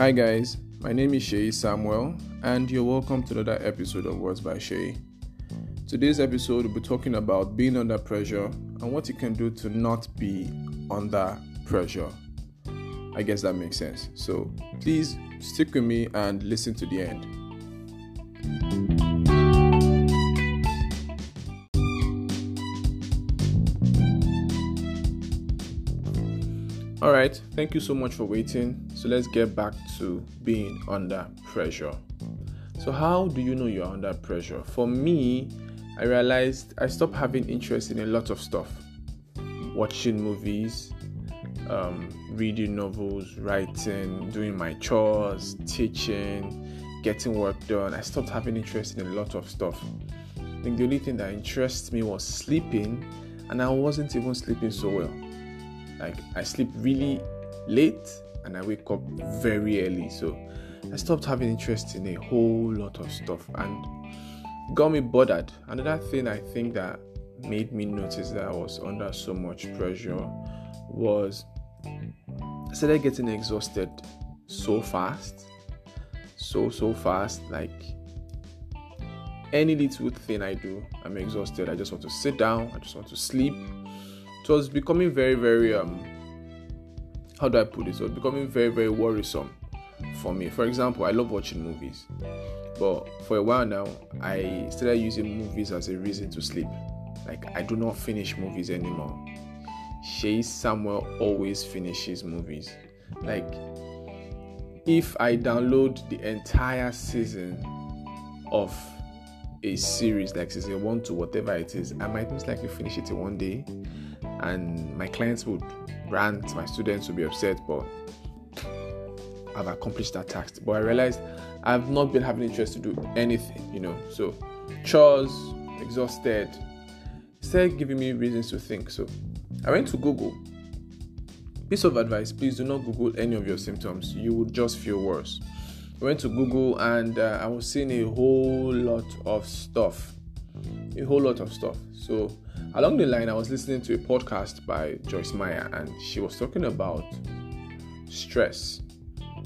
Hi guys, my name is Sheyi Samuel and you're welcome to another episode of Words by Shea. Today's episode will be talking about being under pressure and what you can do to not be under pressure. I guess that makes sense. So please stick with me and listen to the end. All right, thank you so much for waiting. So let's get back to being under pressure. So how do you know you're under pressure? For me, I realized I stopped having interest in a lot of stuff. Watching movies, reading novels, writing, doing my chores, teaching, getting work done. I stopped having interest in a lot of stuff. I think the only thing that interests me was sleeping, and I wasn't even sleeping so well. Like, I sleep really late and I wake up very early. So I stopped having interest in a whole lot of stuff and got me bothered. Another thing I think that made me notice that I was under so much pressure was I started getting exhausted so fast. So fast. Like, any little thing I do, I'm exhausted. I just want to sit down. I just want to sleep. So it was becoming very, how do I put it? It was becoming very worrisome for me. For example, I love watching movies, but for a while now, I started using movies as a reason to sleep. Like, I do not finish movies anymore. Sheyi Samuel always finishes movies. Like, if I download the entire season of a series, like season 1 to whatever it is, I might most likely finish it in one day. And my clients would rant, my students would be upset, but I've accomplished that task. But I realized I've not been having interest to do anything, you know. So chores, exhausted, instead giving me reasons to think. So I went to Google. Piece of advice, please do not Google any of your symptoms. You would just feel worse. I went to Google and I was seeing a whole lot of stuff. So along the line, I was listening to a podcast by Joyce Meyer, and she was talking about stress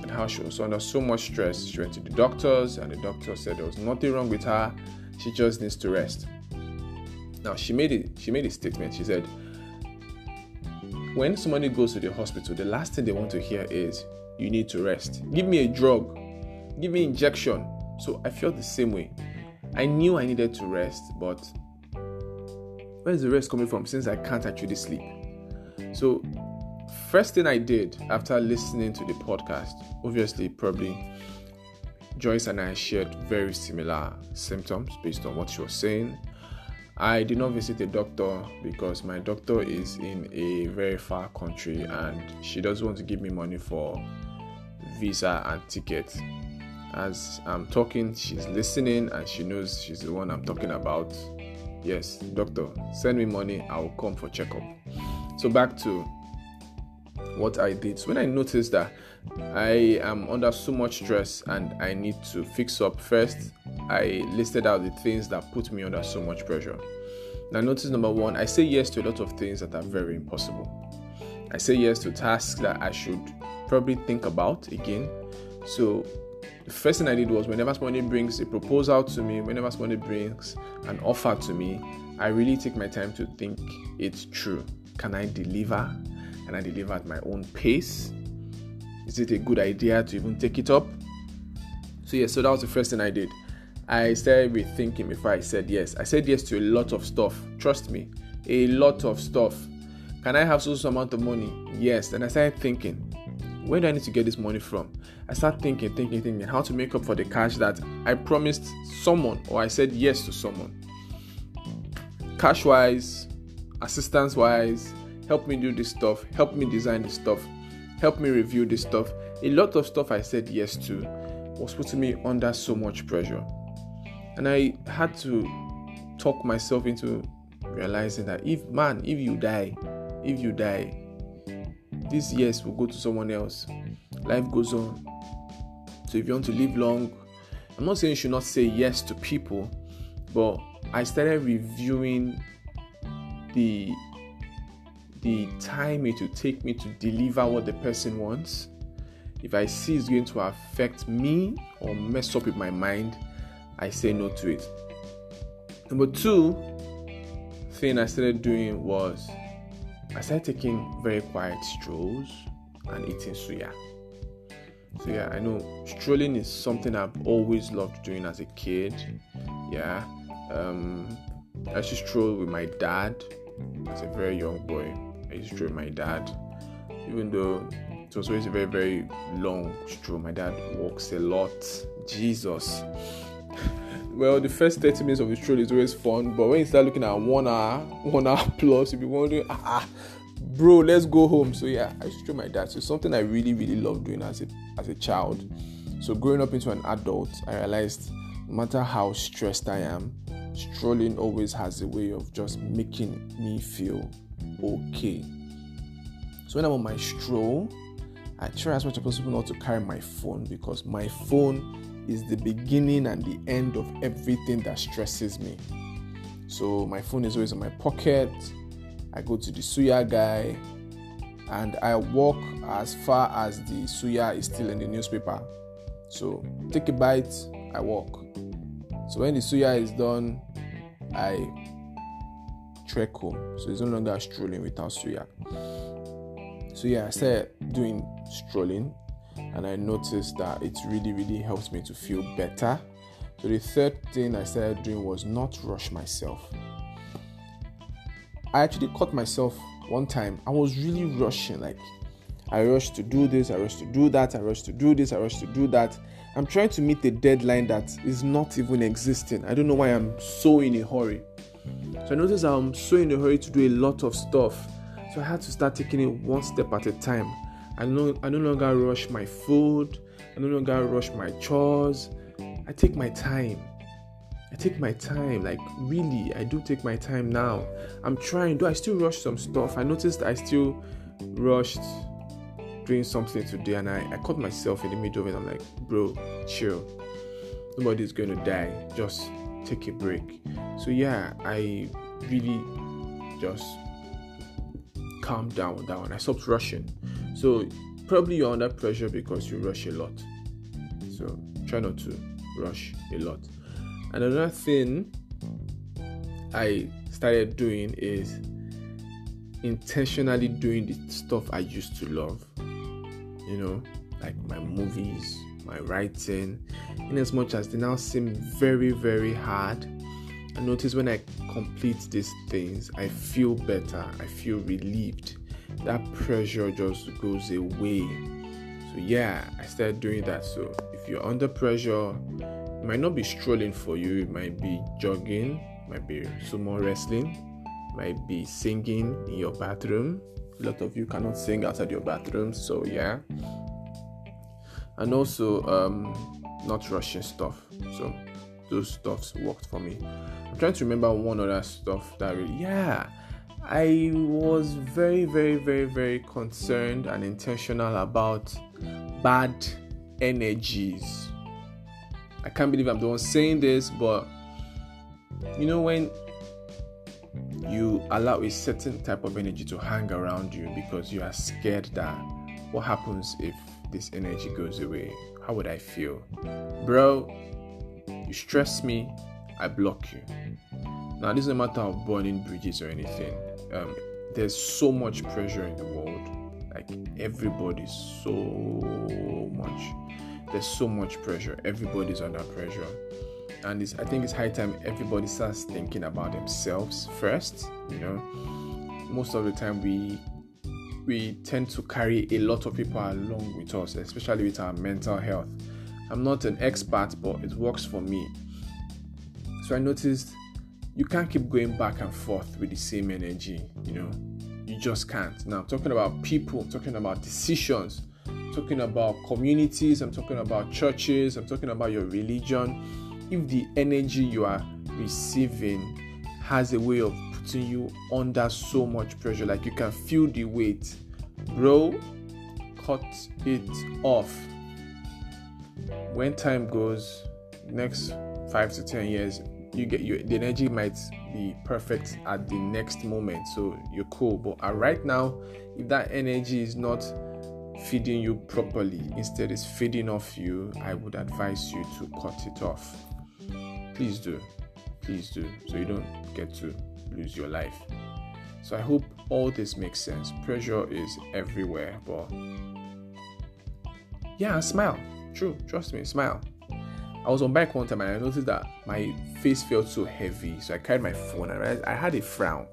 and how she was under so much stress. She went to the doctors and the doctor said there was nothing wrong with her. She just needs to rest. Now, she made a statement. She said, when somebody goes to the hospital, the last thing they want to hear is, you need to rest. Give me a drug. Give me injection. So I felt the same way. I knew I needed to rest, but where's the rest coming from since I can't actually sleep? So first thing I did after listening to the podcast, obviously probably Joyce and I shared very similar symptoms based on what she was saying. I did not visit a doctor because my doctor is in a very far country and she doesn't want to give me money for visa and ticket. As I'm talking, she's listening and she knows she's the one I'm talking about. Yes, doctor, send me money, I'll come for checkup. So back to what I did. So when I noticed that I am under so much stress and I need to fix up first, I listed out the things that put me under so much pressure. Now notice number one, I say yes to a lot of things that are very impossible. I say yes to tasks that I should probably think about again. So the first thing I did was whenever somebody brings a proposal to me, whenever somebody brings an offer to me, I really take my time to think it through. Can I deliver? Can I deliver at my own pace? Is it a good idea to even take it up? So yeah, so that was the first thing I did. I started rethinking before I said yes. I said yes to a lot of stuff. Trust me, a lot of stuff. Can I have so amount of money? Yes. Then I started thinking, where do I need to get this money from? I start thinking how to make up for the cash that I promised someone or I said yes to someone. Cash-wise, assistance-wise, help me do this stuff, help me design this stuff, help me review this stuff. A lot of stuff I said yes to was putting me under so much pressure. And I had to talk myself into realizing that if you die, this yes will go to someone else. Life goes on. So if you want to live long, I'm not saying you should not say yes to people, but I started reviewing the time it would take me to deliver what the person wants. If I see it's going to affect me or mess up with my mind, I say no to it. Number two thing I started doing was I started taking very quiet strolls and eating suya. So yeah, I know strolling is something I've always loved doing as a kid. Yeah, I used to stroll with my dad as a very young boy. I used to stroll with my dad, even though it was always a very, very long stroll. My dad walks a lot. Jesus. Well, the first 30 minutes of the stroll is always fun, but when you start looking at 1 hour plus, you'll be wondering, bro, let's go home. So yeah, I used to stroll my dad. So it's something I really, really loved doing as a child. So growing up into an adult, I realized no matter how stressed I am, strolling always has a way of just making me feel okay. So when I'm on my stroll, I try as much as possible not to carry my phone, because my phone is the beginning and the end of everything that stresses me. So my phone is always in my pocket. I go to the suya guy and I walk as far as the suya is still in the newspaper. So take a bite, I walk. So when the suya is done, I trek home. So it's no longer strolling without suya. So yeah, I started doing strolling and I noticed that it really, really helps me to feel better. So the third thing I started doing was not rush myself. I actually caught myself one time. I was really rushing. Like, I rushed to do this, I rushed to do that, I rushed to do this, I rushed to do that. I'm trying to meet a deadline that is not even existing. I don't know why I'm so in a hurry. So I noticed I'm so in a hurry to do a lot of stuff. So I had to start taking it one step at a time. I no longer rush my food. I no longer rush my chores. I take my time. Like, really, I do take my time now. I'm trying. Do I still rush some stuff? I noticed I still rushed doing something today, and I caught myself in the middle of it. I'm like, bro, chill. Nobody's going to die. Just take a break. So yeah, I really just calm down with that one. I stopped rushing. So probably you're under pressure because you rush a lot. So try not to rush a lot. And another thing I started doing is intentionally doing the stuff I used to love. You know, like my movies, my writing. In as much as they now seem very, very hard, I notice when I complete these things, I feel better. I feel relieved. That pressure just goes away. So yeah, I started doing that. So if you're under pressure, it might not be strolling for you. It might be jogging, might be sumo wrestling, might be singing in your bathroom. A lot of you cannot sing outside your bathroom. So yeah. And also not rushing stuff. So those stuffs worked for me. I'm trying to remember one other stuff that really, yeah, I was very, very, very, very concerned and intentional about bad energies. I can't believe I'm the one saying this, but you know, when you allow a certain type of energy to hang around you because you are scared that what happens if this energy goes away? How would I feel? Bro, you stress me, I block you. Now, this is a matter of burning bridges or anything. There's so much pressure in the world. Like, everybody's so much. There's so much pressure. Everybody's under pressure. And I think it's high time everybody starts thinking about themselves first. You know, most of the time we tend to carry a lot of people along with us, especially with our mental health. I'm not an expert, but it works for me. So I noticed you can't keep going back and forth with the same energy, you know. You just can't. Now, I'm talking about people, I'm talking about decisions, I'm talking about communities, I'm talking about churches, I'm talking about your religion. If the energy you are receiving has a way of putting you under so much pressure, like you can feel the weight, bro, cut it off. When time goes, next 5 to 10 years, the energy might be perfect at the next moment, so you're cool. But right now, if that energy is not feeding you properly instead is feeding off you, I would advise you to cut it off. Please do, so you don't get to lose your life. So I hope all this makes sense. Pressure is everywhere, but yeah, smile. True, trust me, smile. I was on bike one time and I noticed that my face felt so heavy, so I carried my phone and I had a frown.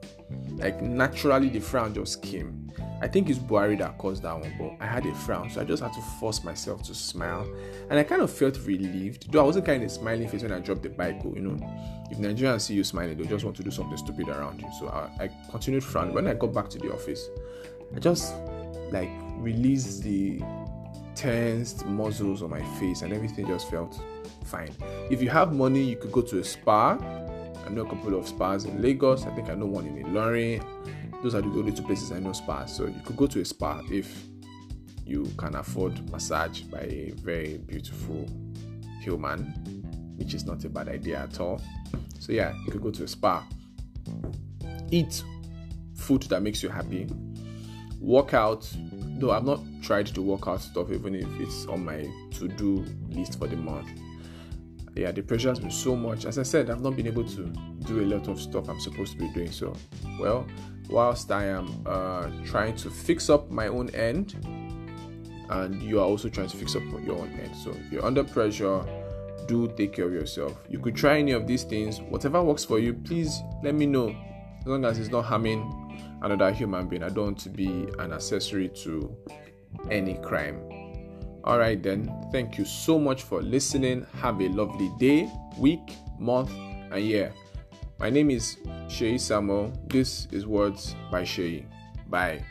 Like, naturally the frown just came. I think it's Buhari that caused that one, but I had a frown, so I just had to force myself to smile. And I kind of felt relieved, though I wasn't carrying a smiling face when I dropped the bike. You know, if Nigerians see you smiling, they'll just want to do something stupid around you. So I continued frowning. When I got back to the office, I just like released the tensed muscles on my face and everything just felt fine. If you have money, you could go to a spa. I know a couple of spas in Lagos. I think I know one in Ilorin. Those are the only two places I know spas. So you could go to a spa if you can afford massage by a very beautiful human, which is not a bad idea at all. So yeah, you could go to a spa. Eat food that makes you happy. Work out. Though I've not tried to work out stuff, even if it's on my to-do list for the month. Yeah, the pressure has been so much. As I said, I've not been able to do a lot of stuff I'm supposed to be doing. So, well, whilst I am trying to fix up my own end, and you are also trying to fix up your own end. So if you're under pressure, do take care of yourself. You could try any of these things. Whatever works for you, please let me know. As long as it's not harming another human being, I don't want to be an accessory to any crime. All right then, thank you so much for listening. Have a lovely day, week, month, and year. My name is Sheyi Samuel. This is Words by Sheyi. Bye.